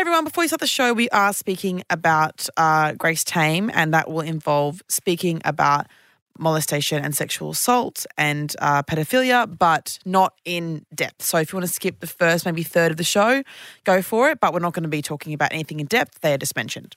Hey, everyone, before we start the show, we are speaking about Grace Tame, and that will involve speaking about molestation and sexual assault and pedophilia, but not in depth. So if you want to skip the first maybe third of the show, go for it, but we're not going to be talking about anything in depth. They are just mentioned.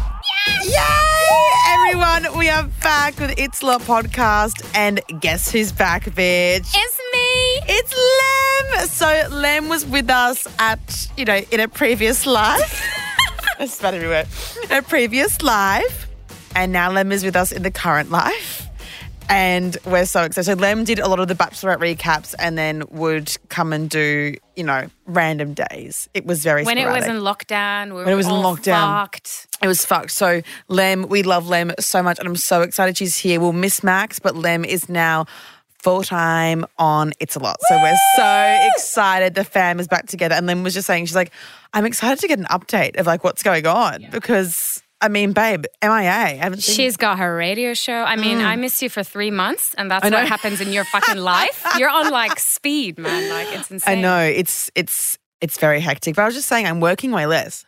Yeah! Everyone, we are back with It's La Podcast, and guess who's back, bitch? It's me. It's Lem. So Lem was with us at, in a previous life. That's about every word. In a previous life. And now Lem is with us in the current life. And we're so excited. So Lem did a lot of the Bachelorette recaps and then would come and do, random days. It was very sporadic. When it was in lockdown, fucked. It was fucked. So Lem, we love Lem so much and I'm so excited she's here. We'll miss Max, but Lem is now full-time on It's a Lot. So we're so excited the fam is back together. And Lem was just saying, she's like, I'm excited to get an update of what's going on because... I mean, babe, MIA. She's got her radio show. I mean, I missed you for 3 months and that's what happens in your fucking life. You're on speed, man. It's insane. I know. It's very hectic. But I was just saying I'm working way less.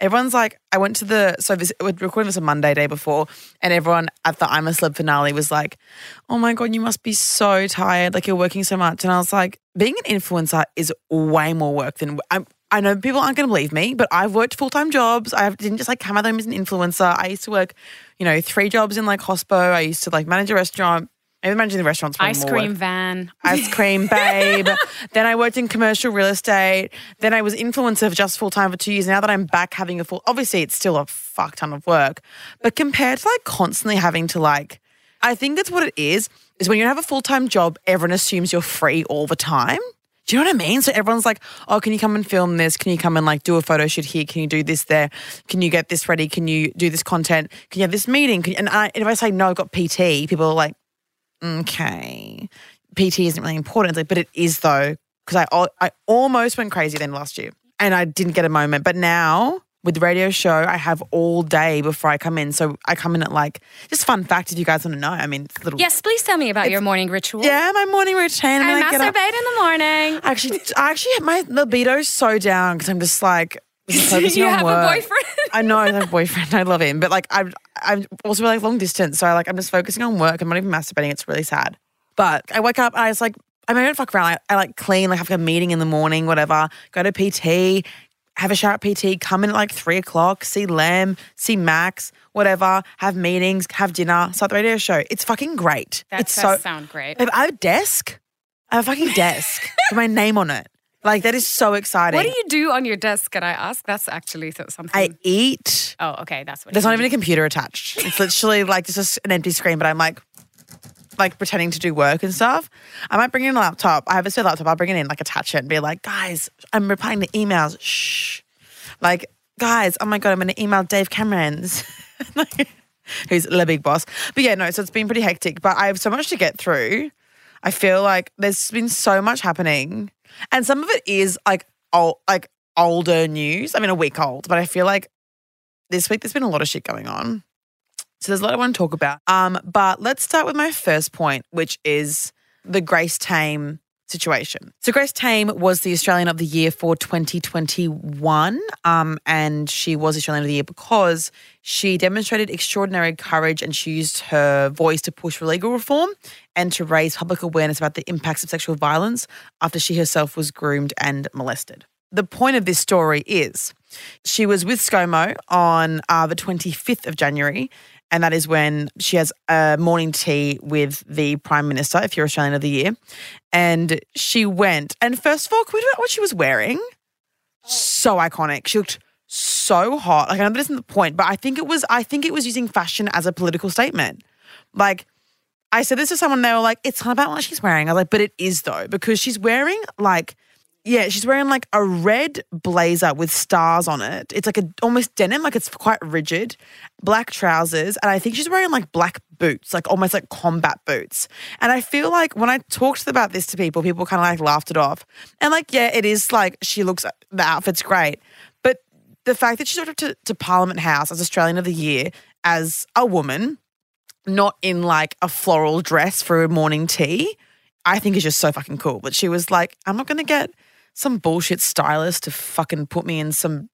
Everyone's I went to we're recording this on Monday day before and everyone at the I'm a Celeb finale was like, oh my God, you must be so tired. You're working so much. And I was like, being an influencer is way more work than I know people aren't going to believe me, but I've worked full-time jobs. I didn't just come at them as an influencer. I used to work, 3 jobs in hospo. I used to manage a restaurant. Maybe managing the restaurant's ice cream work. Van. Ice cream babe. Then I worked in commercial real estate. Then I was influencer for just full-time for 2 years. Now that I'm back having a full, obviously it's still a fuck ton of work, but compared to constantly having to I think that's what it is when you have a full-time job, everyone assumes you're free all the time. Do you know what I mean? So everyone's like, oh, can you come and film this? Can you come and do a photo shoot here? Can you do this there? Can you get this ready? Can you do this content? Can you have this meeting? And if I say, no, I've got PT, people are like, okay, PT isn't really important. But it is though, because I almost went crazy then last year and I didn't get a moment. But now with the radio show, I have all day before I come in. So I come in at just fun fact if you guys want to know. I mean, it's a little... Yes, please tell me about your morning ritual. Yeah, my morning routine. I masturbate in the morning. Actually, my libido's so down because I'm just focusing on work. You have a boyfriend? I know, I have a boyfriend. I love him. But I'm also long distance. So I'm just focusing on work. I'm not even masturbating. It's really sad. But I wake up and I just I don't fuck around. I clean, have a meeting in the morning, whatever. Go to PT, have a shower at PT, come in at 3:00, see Lem, see Max, whatever, have meetings, have dinner, start the radio show. It's fucking great. That does sound great. I have a desk. I have a fucking desk with my name on it. That is so exciting. What do you do on your desk, can I ask? That's actually something. I eat. Oh, okay, that's what There's not even a computer attached. It's literally just an empty screen, but I'm pretending to do work and stuff. I might bring in a laptop. I have a spare laptop. I'll bring it in, attach it and be like, guys, I'm replying to emails. Shh. Guys, oh my God, I'm going to email Dave Camerons, who's the big boss. But yeah, no, so it's been pretty hectic. But I have so much to get through. I feel there's been so much happening. And some of it is older news. I mean, a week old. But I feel this week there's been a lot of shit going on. So there's a lot I want to talk about. But let's start with my first point, which is the Grace Tame situation. So Grace Tame was the Australian of the Year for 2021. And she was Australian of the Year because she demonstrated extraordinary courage and she used her voice to push for legal reform and to raise public awareness about the impacts of sexual violence after she herself was groomed and molested. The point of this story is she was with ScoMo on the 25th of January, and that is when she has a morning tea with the Prime Minister, if you're Australian of the Year. And she went. And first of all, can we talk about what she was wearing? Oh. So iconic. She looked so hot. I know that isn't the point, but I think it was using fashion as a political statement. I said this to someone, they were like, it's not about what she's wearing. I was like, but it is though, because she's wearing Yeah, she's wearing like a red blazer with stars on it. It's like a almost denim, like it's quite rigid. Black trousers, and I think she's wearing like black boots, like almost like combat boots. And I feel like when I talked about this to people, people kind of like laughed it off. And like, yeah, it is like she looks, the outfit's great. But the fact that she's up to Parliament House as Australian of the Year as a woman, not in like a floral dress for a morning tea, I think is just so fucking cool. But she was like, I'm not going to get some bullshit stylist to fucking put me in some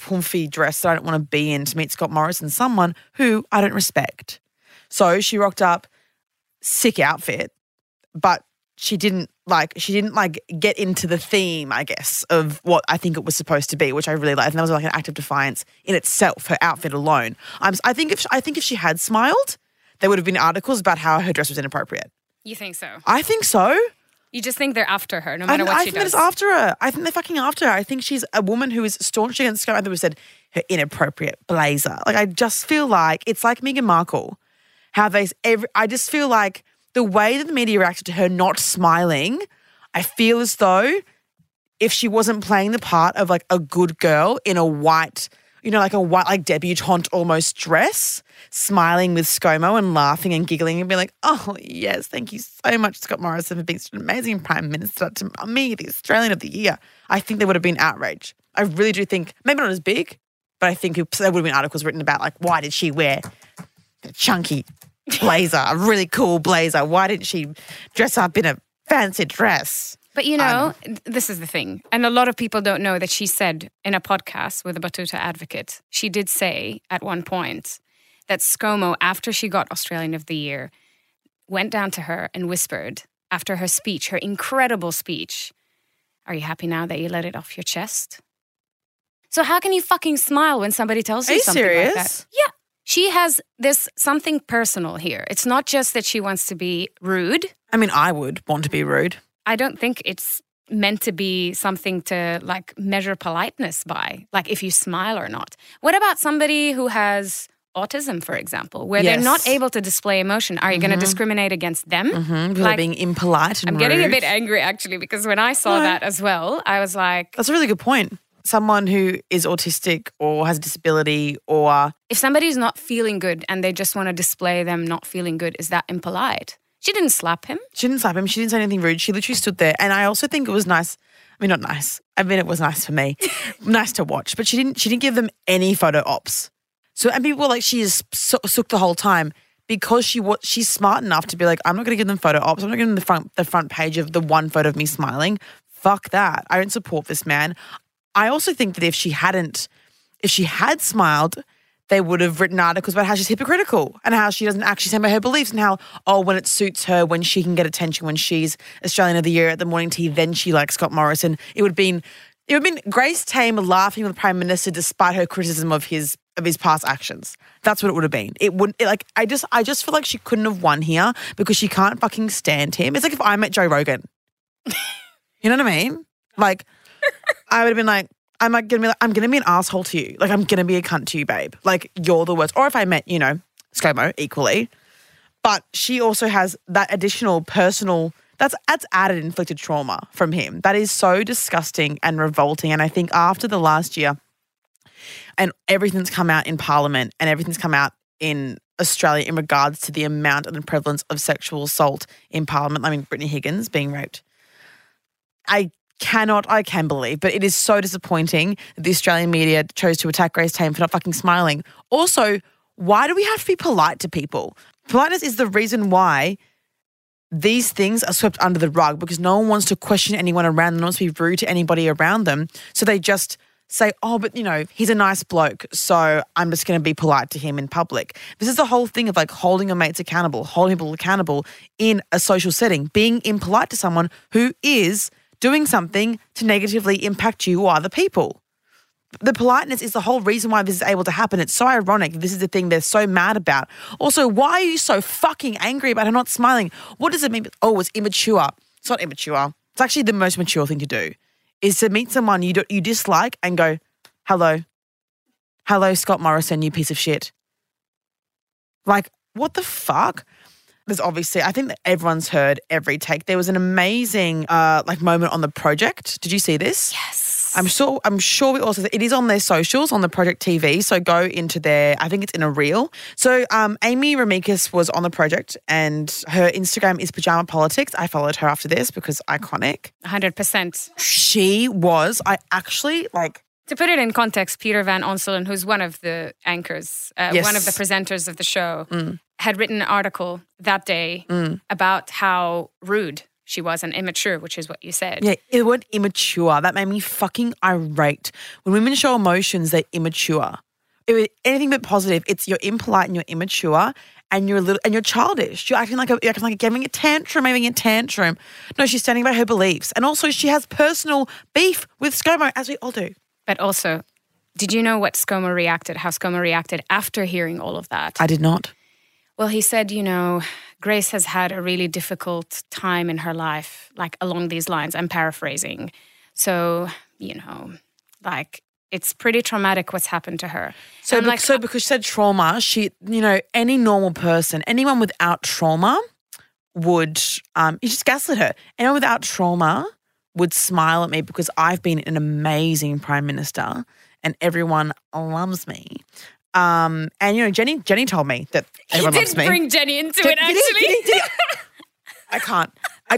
pumpy dress that I don't want to be in to meet Scott Morrison, someone who I don't respect. So she rocked up, sick outfit, but she didn't get into the theme, I guess, of what I think it was supposed to be, which I really liked. And that was like an act of defiance in itself, her outfit alone. I think if she had smiled, there would have been articles about how her dress was inappropriate. You think so? I think so. You just think they're after her, no matter what she does. I think it's after her. I think they're fucking after her. I think she's a woman who is staunch against Scott. I think we said her inappropriate blazer. Like, I just feel like it's like Meghan Markle. I just feel like the way that the media reacted to her not smiling, I feel as though if she wasn't playing the part of like a good girl in a white, you know, like a white, like debutante almost dress, smiling with ScoMo and laughing and giggling and being like, oh, yes, thank you so much, Scott Morrison, for being such an amazing Prime Minister to me, the Australian of the Year. I think there would have been outrage. I really do think, maybe not as big, but I think there would have been articles written about like, why did she wear a chunky blazer, a really cool blazer? Why didn't she dress up in a fancy dress? But, you know, this is the thing. And a lot of people don't know that she said in a podcast with a Batuta advocate, she did say at one point that ScoMo, after she got Australian of the Year, went down to her and whispered after her speech, her incredible speech, "Are you happy now that you let it off your chest?" So how can you fucking smile when somebody tells you something like that? Are you serious? Yeah. She has this something personal here. It's not just that she wants to be rude. I mean, I would want to be rude. I don't think it's meant to be something to like measure politeness by, like if you smile or not. What about somebody who has autism, for example, where they're not able to display emotion? Are you going to discriminate against them? People like, are being impolite and rude. I'm getting a bit angry actually, because when I saw that as well, I was like... That's a really good point. Someone who is autistic or has a disability or... If somebody's not feeling good and they just want to display them not feeling good, is that impolite? She didn't slap him. She didn't slap him. She didn't say anything rude. She literally stood there. And I also think it was nice. I mean, not nice. I mean, it was nice for me. Nice to watch. But she didn't give them any photo ops. So, and people were like, she is sook the whole time because she's smart enough to be like, I'm not going to give them photo ops. I'm not giving them the front page of the one photo of me smiling. Fuck that. I don't support this man. I also think that if she had smiled, they would have written articles about how she's hypocritical and how she doesn't actually stand by her beliefs and how, oh, when it suits her, when she can get attention, when she's Australian of the Year at the morning tea, then she likes Scott Morrison. It would have been Grace Tame laughing with the Prime Minister despite her criticism of his past actions. That's what it would have been. It wouldn't, like, I just feel like she couldn't have won here because she can't fucking stand him. It's like if I met Joe Rogan. You know what I mean? Like, I would have been like, I'm going to be an asshole to you. Like, I'm going to be a cunt to you, babe. Like, you're the worst. Or if I met, you know, ScoMo equally. But she also has that additional personal, that's added inflicted trauma from him. That is so disgusting and revolting. And I think after the last year and everything's come out in Parliament and everything's come out in Australia in regards to the amount and the prevalence of sexual assault in Parliament, I mean, Brittany Higgins being raped, I can believe, but it is so disappointing that the Australian media chose to attack Grace Tame for not fucking smiling. Also, why do we have to be polite to people? Politeness is the reason why these things are swept under the rug because no one wants to question anyone around them, no one wants to be rude to anybody around them. So they just say, oh, but, you know, he's a nice bloke, so I'm just going to be polite to him in public. This is the whole thing of, like, holding your mates accountable, holding people accountable in a social setting, being impolite to someone who is doing something to negatively impact you or other people. The politeness is the whole reason why this is able to happen. It's so ironic. This is the thing they're so mad about. Also, why are you so fucking angry about her not smiling? What does it mean? Oh, it's immature. It's not immature. It's actually the most mature thing to do is to meet someone you dislike and go, hello. Hello, Scott Morrison, you piece of shit. Like, what the fuck? There's obviously, I think that everyone's heard every take. There was an amazing moment on The Project. Did you see this? Yes. I'm sure we also, it is on their socials, on The Project TV. So go into their, I think it's in a reel. So Amy Remikis was on The Project and her Instagram is Pajama Politics. I followed her after this because iconic. 100%. She was, I actually like. To put it in context, Peter van Onselen, who's one of the anchors, one of the presenters of the show, had written an article that day about how rude she was and immature, which is what you said. Yeah, the word immature, that made me fucking irate. When women show emotions, they're immature. Anything but positive, it's you're impolite and you're immature and you're a little and you're childish. You're acting like having a tantrum. No, she's standing by her beliefs. And also she has personal beef with ScoMo, as we all do. But also, did you know how ScoMo reacted after hearing all of that? I did not. Well, he said, Grace has had a really difficult time in her life, like along these lines. I'm paraphrasing. So, it's pretty traumatic what's happened to her. So because she said trauma, she, any normal person, anyone without trauma would, you just gaslit her. Anyone without trauma would smile at me because I've been an amazing Prime Minister and everyone loves me. Jenny told me that everyone loves me. You did bring Jenny into it, actually. Did he? I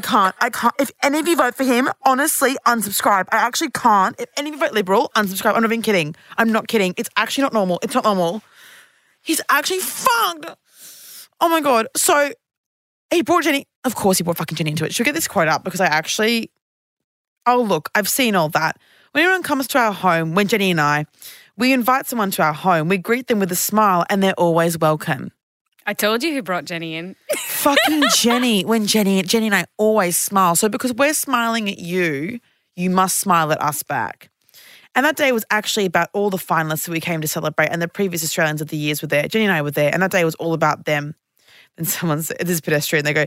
can't. If any of you vote for him, honestly, unsubscribe. I actually can't. If any of you vote Liberal, unsubscribe. I'm not even kidding. I'm not kidding. It's actually not normal. It's not normal. He's actually fucked. Oh, my God. So he brought Jenny. Of course he brought fucking Jenny into it. Should we get this quote up because I actually... Oh, look, I've seen all that. When anyone comes to our home, when Jenny and I, we invite someone to our home, we greet them with a smile and they're always welcome. I told you who brought Jenny in. Fucking Jenny. When Jenny and I always smile. So because we're smiling at you, you must smile at us back. And that day was actually about all the finalists that we came to celebrate and the previous Australians of the years were there. Jenny and I were there and that day was all about them. And someone's this pedestrian, they go,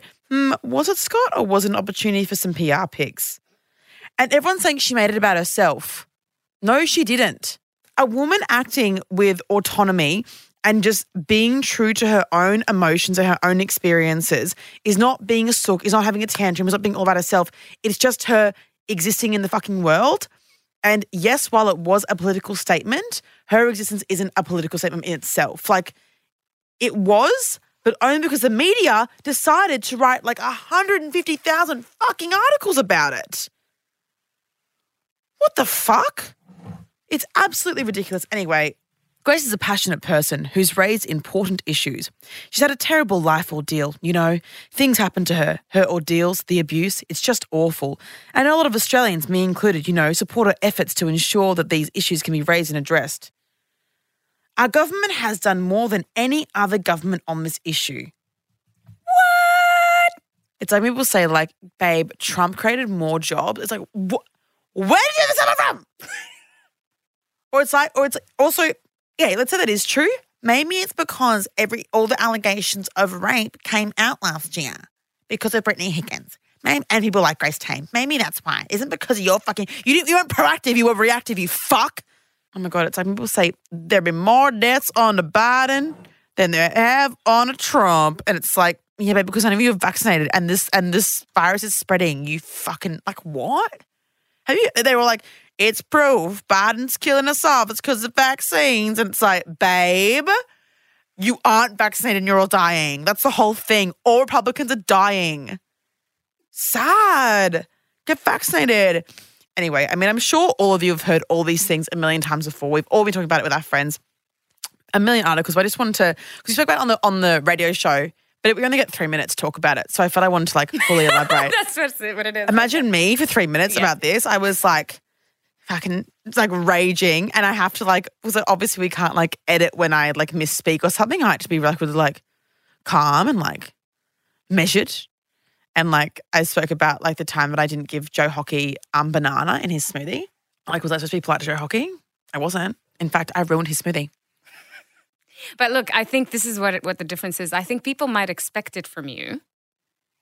was it Scott or was it an opportunity for some PR pics? And everyone's saying she made it about herself. No, she didn't. A woman acting with autonomy and just being true to her own emotions and her own experiences is not being a sook, is not having a tantrum, is not being all about herself. It's just her existing in the fucking world. And yes, while it was a political statement, her existence isn't a political statement in itself. Like it was, but only because the media decided to write like 150,000 fucking articles about it. What the fuck? It's absolutely ridiculous. Anyway, Grace is a passionate person who's raised important issues. She's had a terrible life ordeal, Things happened to her. Her ordeals, the abuse, it's just awful. And a lot of Australians, me included, support her efforts to ensure that these issues can be raised and addressed. Our government has done more than any other government on this issue. What? It's like people say, babe, Trump created more jobs. It's like, what? Where did you ever come from? Let's say that is true. Maybe it's because all the allegations of rape came out last year because of Brittany Higgins. Maybe, and people like Grace Tame. Maybe that's why. Isn't because you're fucking, you weren't proactive, you were reactive, you fuck. Oh my God, it's like people say there'll be more deaths on the Biden than there have on a Trump. And it's like, yeah, but because none of you are vaccinated and this virus is spreading, you fucking, what? They were like, it's proof Biden's killing us off. It's because of vaccines. And it's like, babe, you aren't vaccinated and you're all dying. That's the whole thing. All Republicans are dying. Sad. Get vaccinated. Anyway, I'm sure all of you have heard all these things a million times before. We've all been talking about it with our friends. A million articles. But I just wanted to, because we spoke about it on the radio show, but we only get 3 minutes to talk about it. So I felt I wanted to fully elaborate. That's what it is. Imagine me for 3 minutes about this. I was fucking raging. And I have to obviously we can't edit when I misspeak or something. I had to be calm and measured. And I spoke about the time that I didn't give Joe Hockey banana in his smoothie. Was I supposed to be polite to Joe Hockey? I wasn't. In fact, I ruined his smoothie. But look, I think this is what the difference is. I think people might expect it from you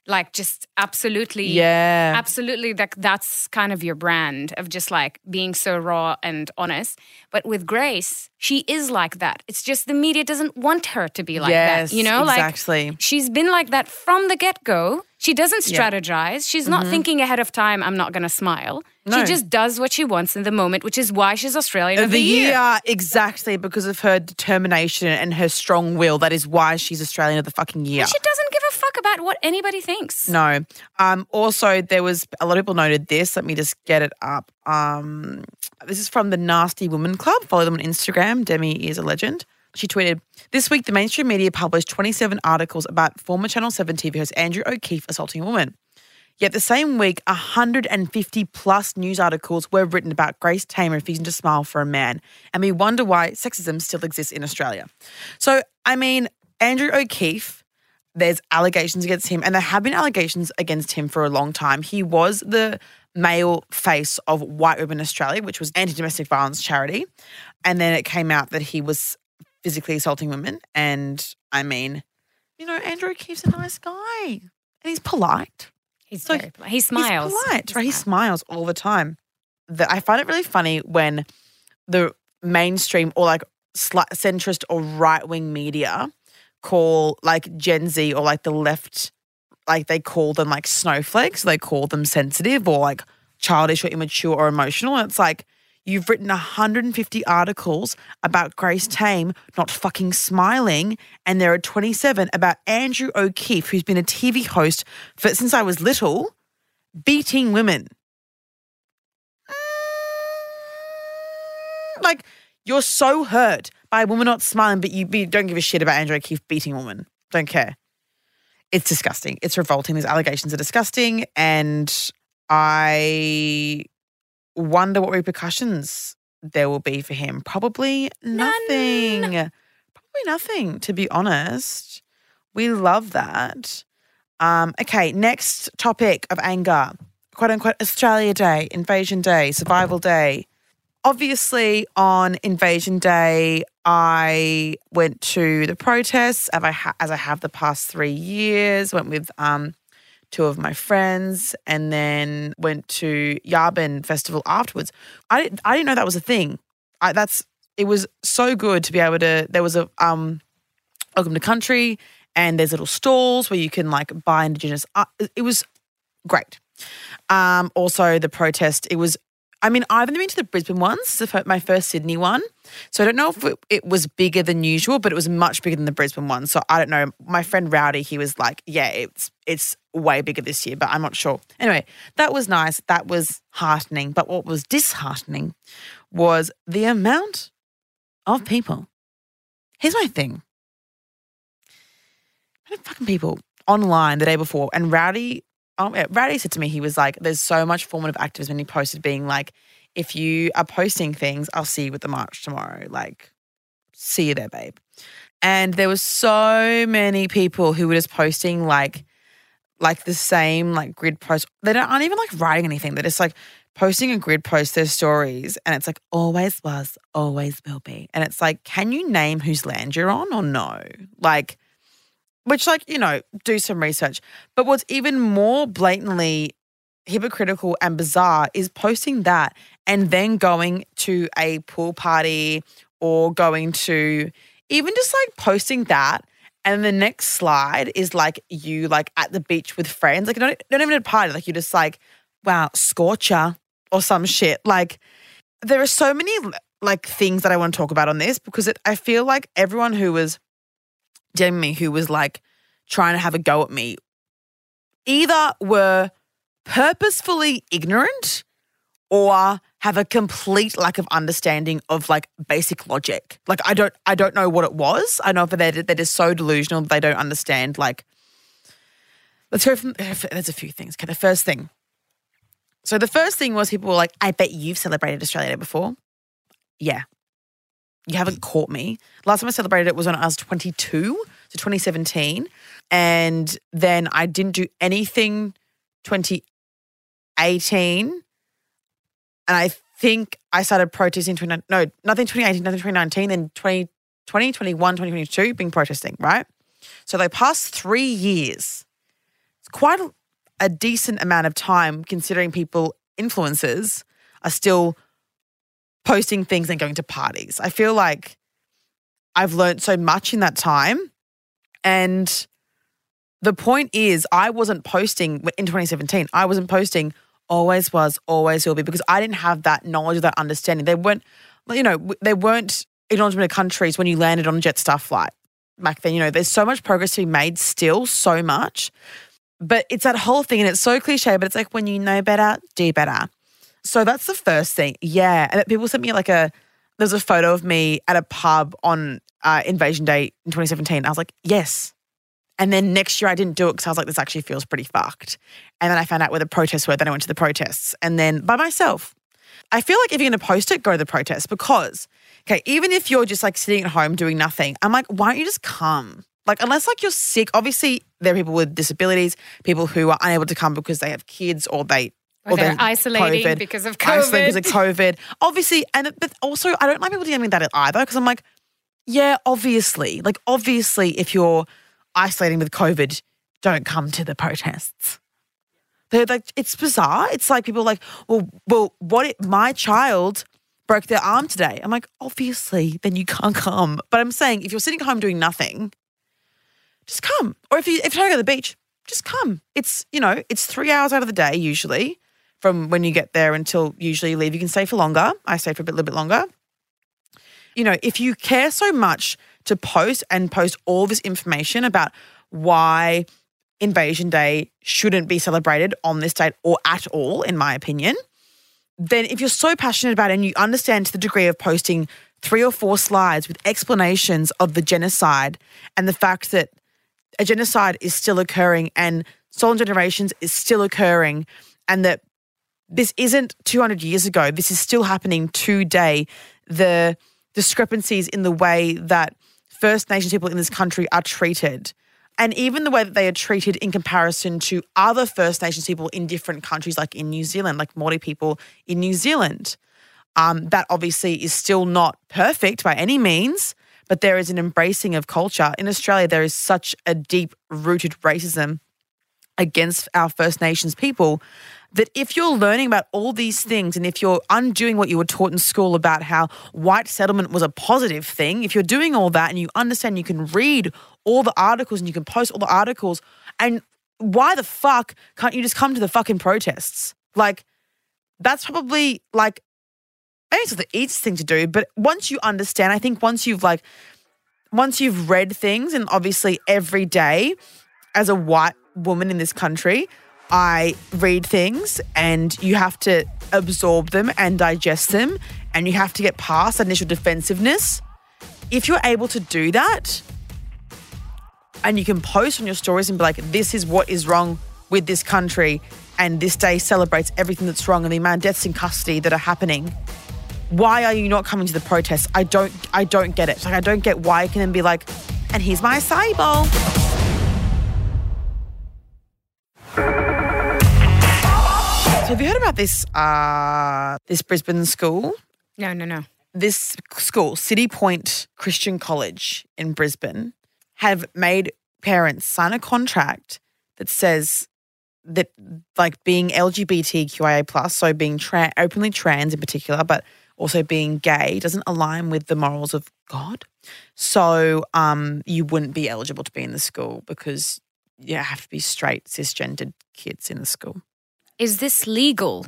like just absolutely, yeah, absolutely, like that's kind of your brand of just like being so raw and honest. But with Grace, she is like that. It's just the media doesn't want her to be like that, you know? Exactly. Like, she's been like that from the get-go. She doesn't strategize. She's not thinking ahead of time, I'm not going to smile. No. She just does what she wants in the moment, which is why she's Australian of the Year. Exactly, because of her determination and her strong will. That is why she's Australian of the fucking Year. And she doesn't give a fuck about what anybody thinks. No. Also, there was a lot of people noted this. Let me just get it up. This is from the Nasty Woman Club. Follow them on Instagram. Demi is a legend. She tweeted, this week the mainstream media published 27 articles about former Channel 7 TV host Andrew O'Keefe assaulting a woman. Yet the same week, 150 plus news articles were written about Grace Tame refusing to smile for a man. And we wonder why sexism still exists in Australia. So, I mean, Andrew O'Keefe, there's allegations against him, and there have been allegations against him for a long time. He was the male face of White Ribbon Australia, which was anti-domestic violence charity. And then it came out that he was physically assaulting women. And I mean, you know, Andrew O'Keefe's a nice guy and he's polite. He's so very polite. He smiles. He's polite, right? He smiles all the time. I find it really funny when the mainstream or like centrist or right-wing media call like Gen Z or like the left, like they call them like snowflakes. They call them sensitive or like childish or immature or emotional. And it's like, you've written 150 articles about Grace Tame not fucking smiling, and there are 27 about Andrew O'Keefe, who's been a TV host since I was little, beating women. Like, you're so hurt by a woman not smiling, but you don't give a shit about Andrew O'Keefe beating a woman. Don't care. It's disgusting. It's revolting. These allegations are disgusting, and I wonder what repercussions there will be for him. Probably nothing. None. Probably nothing, to be honest. We love that. Okay, next topic of anger. Quote, unquote, Australia Day, Invasion Day, Survival Day. Obviously, on Invasion Day, I went to the protests, as I have the past 3 years, went with two of my friends, and then went to Yabin Festival afterwards. I didn't know that was a thing. It was so good to be able to. There was a Welcome to Country, and there's little stalls where you can like buy Indigenous art. It was great. Also the protest. It was. I mean, I've only been to the Brisbane ones. This is my first Sydney one, so I don't know if it was bigger than usual, but it was much bigger than the Brisbane one. So I don't know. My friend Rowdy, he was like, "Yeah, it's way bigger this year," but I'm not sure. Anyway, that was nice. That was heartening. But what was disheartening was the amount of people. Here's my thing. How many fucking people online the day before? And Rowdy said to me, he was like, there's so much formative activism. And he posted being like, if you are posting things, I'll see you at the march tomorrow. Like, see you there, babe. And there were so many people who were just posting like the same like grid post. They aren't even like writing anything. They're just like posting a grid post, their stories, and it's like always was, always will be. And it's like, can you name whose land you're on or no? Like, which like, you know, do some research. But what's even more blatantly hypocritical and bizarre is posting that and then going to a pool party or going to even just like posting that. And the next slide is like you like at the beach with friends. Like not even at a party. Like you're just like, wow, scorcher or some shit. Like there are so many like things that I want to talk about on this because I feel like everyone who was DMing me who was like trying to have a go at me either were purposefully ignorant or have a complete lack of understanding of like basic logic. Like I don't know what it was. I know that they're just so delusional that they don't understand. Like, let's go from there's a few things. Okay, the first thing. So the first thing was people were like, I bet you've celebrated Australia Day before. Yeah. You haven't caught me. Last time I celebrated it was when I was 22, so 2017. And then I didn't do anything 2018. And I think I started protesting, nothing 2018, nothing 2019, then 2020, 2021, 2022, been protesting, right? So they passed 3 years It's quite a decent amount of time considering people, influencers, are still posting things and going to parties. I feel like I've learned so much in that time. And the point is, I wasn't posting in 2017. I wasn't posting always was, always will be, because I didn't have that knowledge or that understanding. They weren't acknowledgement of countries when you landed on a Jetstar flight back then. You know, there's so much progress to be made still, so much. But it's that whole thing, and it's so cliche, but it's like when you know better, do better. So that's the first thing. Yeah. And people sent me there's a photo of me at a pub on Invasion Day in 2017. I was like, yes. And then next year I didn't do it because I was like, this actually feels pretty fucked. And then I found out where the protests were. Then I went to the protests. And then by myself. I feel like if you're going to post it, go to the protests because, okay, even if you're just like sitting at home doing nothing, I'm like, why don't you just come? Like, unless like you're sick, obviously there are people with disabilities, people who are unable to come because they have kids or they're isolating COVID, because of COVID. Isolating because of COVID. Obviously, but also I don't like people dealing with that either because I'm like, yeah, obviously. Like, obviously if you're isolating with COVID, don't come to the protests. They're like, it's bizarre. It's like people are like, well, what if my child broke their arm today? I'm like, obviously, then you can't come. But I'm saying if you're sitting at home doing nothing, just come. Or if you don't go to the beach, just come. It's, you know, it's 3 hours out of the day usually from when you get there until usually you leave. You can stay for longer. I stay for a little bit longer. You know, if you care so much to post all this information about why Invasion Day shouldn't be celebrated on this date or at all, in my opinion, then if you're so passionate about it and you understand to the degree of posting 3 or 4 slides with explanations of the genocide and the fact that a genocide is still occurring and stolen generations is still occurring and that this isn't 200 years ago, this is still happening today, the discrepancies in the way that First Nations people in this country are treated and even the way that they are treated in comparison to other First Nations people in different countries like in New Zealand, like Māori people in New Zealand. That obviously is still not perfect by any means, but there is an embracing of culture. In Australia, there is such a deep-rooted racism against our First Nations people that if you're learning about all these things and if you're undoing what you were taught in school about how white settlement was a positive thing, if you're doing all that and you understand you can read all the articles and you can post all the articles, and why the fuck can't you just come to the fucking protests? Like, that's probably like, I think it's the easiest thing to do, but once you understand, I think once you've read things, and obviously every day as a white woman in this country, I read things and you have to absorb them and digest them and you have to get past that initial defensiveness. If you're able to do that and you can post on your stories and be like, this is what is wrong with this country and this day celebrates everything that's wrong and the amount of deaths in custody that are happening, why are you not coming to the protests? I don't get it. Like, I don't get why you can then be like, and here's my acai bowl. So have you heard about this Brisbane school? No. This school, City Point Christian College in Brisbane, have made parents sign a contract that says that like being LGBTQIA+, so being openly trans in particular, but also being gay doesn't align with the morals of God. So you wouldn't be eligible to be in the school because you have to be straight, cisgendered kids in the school. Is this legal?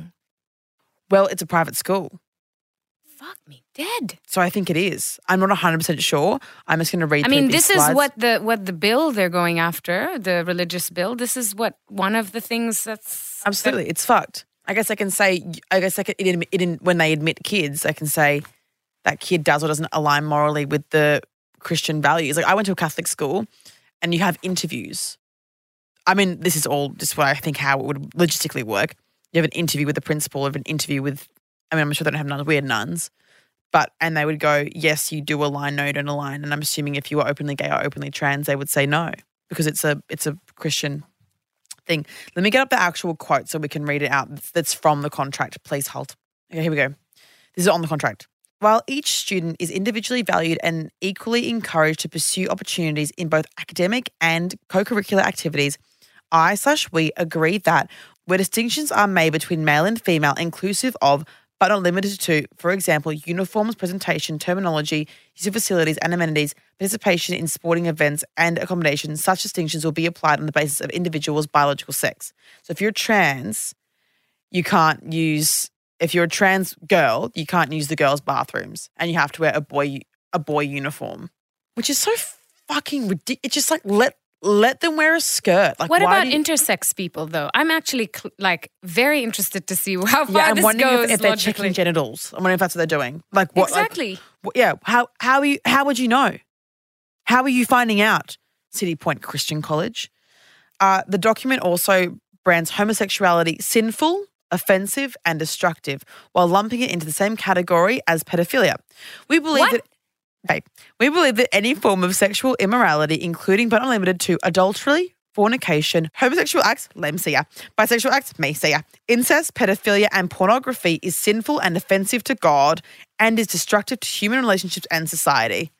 Well, it's a private school. Fuck me dead. So I think it is. I'm not 100% sure. I'm just going to read through these slides. Is what the bill they're going after, the religious bill. This is what one of the things that's... Absolutely. It's fucked. When they admit kids, I can say that kid does or doesn't align morally with the Christian values. Like I went to a Catholic school and you have interviews. I mean, this is all just what I think how it would logistically work. You have an interview with the principal, you have an interview with, I mean, I'm sure they don't have nuns, weird nuns, and they would go, yes, you do align, no, you don't align. And I'm assuming if you were openly gay or openly trans, they would say no because it's a Christian thing. Let me get up the actual quote so we can read it out. That's from the contract. Please hold. Okay, here we go. This is on the contract. While each student is individually valued and equally encouraged to pursue opportunities in both academic and co-curricular activities, I/we agreed that where distinctions are made between male and female, inclusive of, but not limited to, for example, uniforms, presentation, terminology, use of facilities and amenities, participation in sporting events and accommodations, such distinctions will be applied on the basis of individuals' biological sex. So if you're trans, you can't use, if you're a trans girl, you can't use the girls' bathrooms and you have to wear a boy uniform, which is so fucking ridiculous. It's just like, let them wear a skirt. Like, what about intersex people, though? I'm actually very interested to see how far this goes. Yeah, I'm wondering if they're checking genitals. I'm wondering if that's what they're doing. Like, what exactly? Like, yeah. How would you know? How are you finding out? City Point Christian College. The document also brands homosexuality sinful, offensive, and destructive, while lumping it into the same category as pedophilia. We believe that any form of sexual immorality, including but not limited to adultery, fornication, homosexual acts, lemsia, bisexual acts, mesia, incest, pedophilia, and pornography is sinful and offensive to God and is destructive to human relationships and society.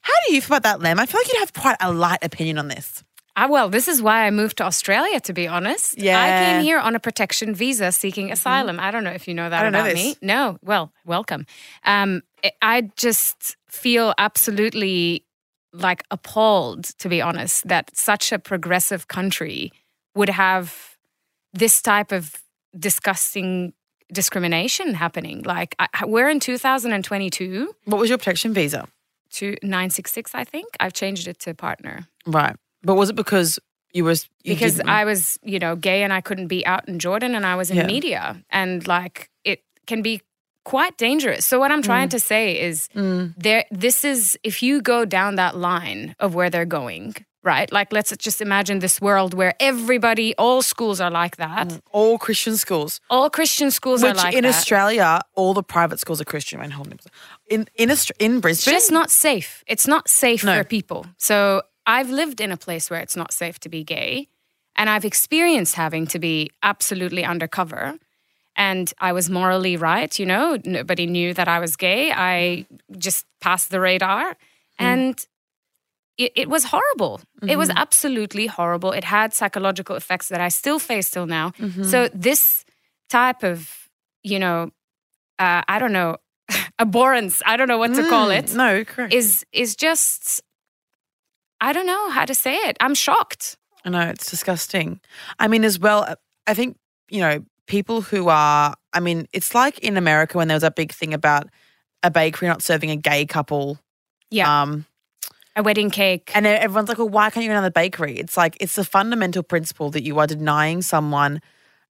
How do you feel about that, Lem? I feel like you'd have quite a light opinion on this. Well, this is why I moved to Australia, to be honest. Yeah. I came here on a protection visa seeking asylum. Mm-hmm. I don't know if you know that about me. No. Well, welcome. I just feel absolutely appalled, to be honest, that such a progressive country would have this type of disgusting discrimination happening. Like, we're in 2022. What was your protection visa? 2966, I think. I've changed it to partner. Right. But was it because you were... Because I was, gay and I couldn't be out in Jordan and I was in media. And, it can be quite dangerous. So what I'm trying to say is if you go down that line of where they're going, right? Let's just imagine this world where all schools are like that. All Christian schools. All Christian schools are like that. Which in Australia, all the private schools are Christian. In Brisbane... It's just not safe. It's not safe for people. So... I've lived in a place where it's not safe to be gay, and I've experienced having to be absolutely undercover, and I was morally right, nobody knew that I was gay. I just passed the radar and it was horrible. Mm-hmm. It was absolutely horrible. It had psychological effects that I still face till now. Mm-hmm. So this type of, I don't know, abhorrence, I don't know what to call it. No, correct. Is just... I don't know how to say it. I'm shocked. I know, it's disgusting. I mean, as well, I think, people who are, it's like in America when there was that big thing about a bakery not serving a gay couple. Yeah. A wedding cake. And everyone's like, well, why can't you go down the bakery? It's like, it's the fundamental principle that you are denying someone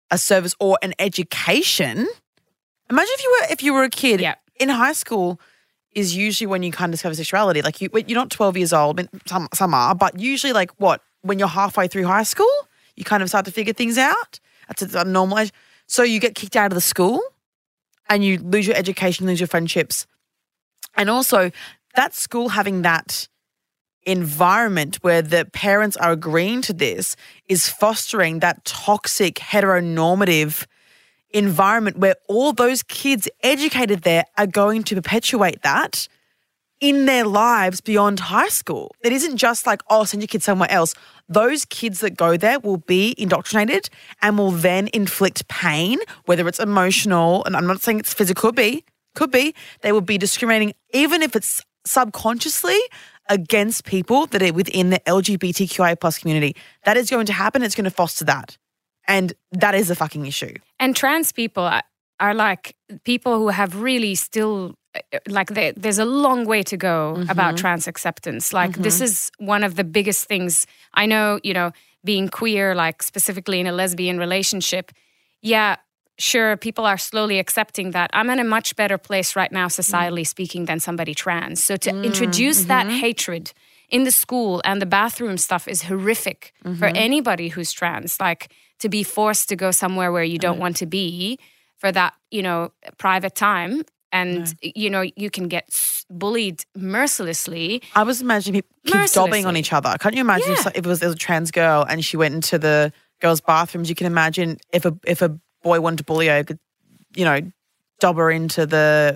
a service or an education. Imagine if you were a kid in high school is usually when you kind of discover sexuality. Like, you're not 12 years old. I mean, some are, but usually, when you're halfway through high school, you kind of start to figure things out. That's a normal age. So you get kicked out of the school and you lose your education, lose your friendships. And also, that school having that environment where the parents are agreeing to this is fostering that toxic, heteronormative environment where all those kids educated there are going to perpetuate that in their lives beyond high school. It isn't just send your kids somewhere else. Those kids that go there will be indoctrinated and will then inflict pain, whether it's emotional, and I'm not saying it's physical, could be. They will be discriminating, even if it's subconsciously, against people that are within the LGBTQI plus community. That is going to happen. It's going to foster that. And that is a fucking issue. And trans people are people who have really still, there's a long way to go about trans acceptance. This is one of the biggest things. I know, being queer, specifically in a lesbian relationship, yeah, sure, people are slowly accepting that. I'm in a much better place right now, societally speaking, than somebody trans. So to introduce that hatred in the school and the bathroom stuff is horrific for anybody who's trans. To be forced to go somewhere where you don't want to be for that, private time. And, you can get bullied mercilessly. I was imagining people dobbing on each other. Can't you imagine if there was a trans girl and she went into the girls' bathrooms? You can imagine if a boy wanted to bully her, dob her into the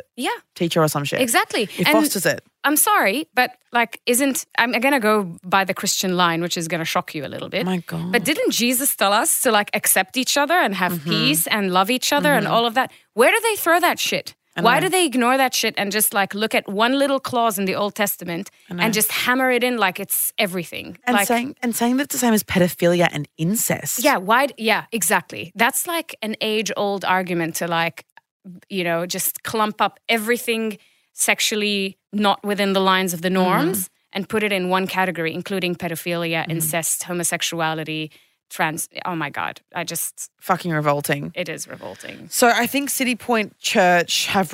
teacher or some shit. Exactly. It fosters it. I'm sorry, but like I'm going to go by the Christian line, which is going to shock you a little bit. My God. But didn't Jesus tell us to like accept each other and have peace and love each other and all of that? Where do they throw that shit? Why do they ignore that shit and just like look at one little clause in the Old Testament and just hammer it in like it's everything? And like, saying that's the same as pedophilia and incest. Yeah, why? Yeah, exactly. That's like an age-old argument to like, you know, just clump up everything sexually not within the lines of the norms and put it in one category, including pedophilia, incest, homosexuality, trans. Oh my God, I just... Fucking revolting. It is revolting. So I think City Point Church have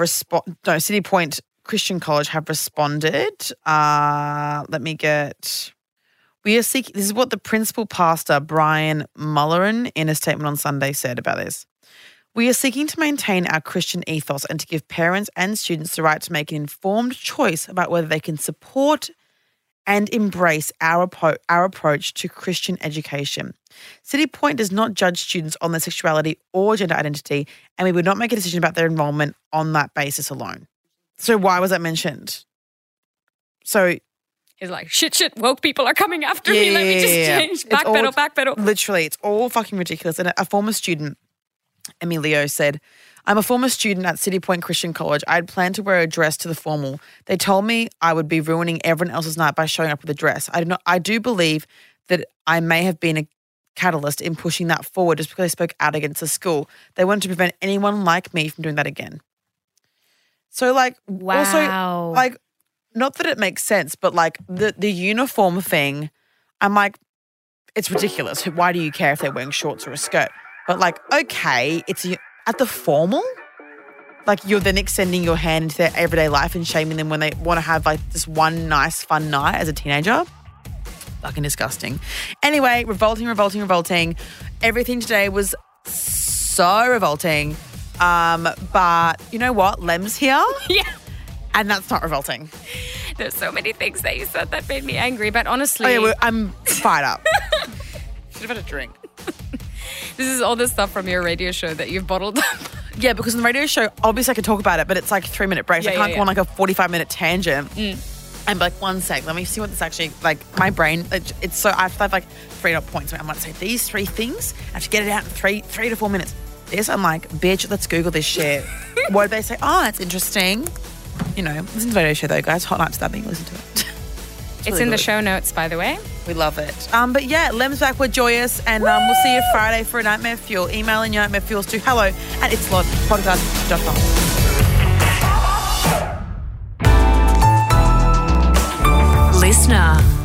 City Point Christian College have responded. Let me get... We are seeking... This is what the principal pastor, Brian Mullerin, in a statement on Sunday said about this. We are seeking to maintain our Christian ethos and to give parents and students the right to make an informed choice about whether they can support and embrace our approach to Christian education. City Point does not judge students on their sexuality or gender identity, and we would not make a decision about their enrollment on that basis alone. So why was that mentioned? So... It's like, shit, woke people are coming after me, let me just change, backpedal. Literally, it's all fucking ridiculous. And a former student... Emilio said, I'm a former student at City Point Christian College. I had planned to wear a dress to the formal. They told me I would be ruining everyone else's night by showing up with a dress. I do believe that I may have been a catalyst in pushing that forward just because I spoke out against the school. They wanted to prevent anyone like me from doing that again. So like, wow. Also like, not that it makes sense, but like the uniform thing, I'm like, it's ridiculous. Why do you care if they're wearing shorts or a skirt? But like, okay, it's at the formal, like you're then extending your hand into their everyday life and shaming them when they want to have like this one nice fun night as a teenager. Fucking disgusting. Anyway, revolting. Everything today was so revolting. But you know what? Lem's here. Yeah. And that's not revolting. There's so many things that you said that made me angry, but honestly. Oh yeah, I'm fired up. Should have had a drink. This is all the stuff from your radio show that you've bottled up. Yeah, because in the radio show, obviously I could talk about it, but it's like 3-minute breaks. Yeah, I can't go on like a 45-minute tangent. And be like, one sec, let me see what this actually, like my brain, it's so, I have to have like 3 points. I might say these 3 things. I have to get it out in 3 to 4 minutes. This, I'm like, bitch, let's Google this shit. What did they say? Oh, that's interesting. You know, listen to the radio show though, guys. Hot night to that being listen to it. It's really in the show notes, by the way. We love it. But yeah, Lem's back. We're joyous. And we'll see you Friday for a Nightmare Fuel. Email in your Nightmare Fuels to hello@itslotpodcast.com. Listener.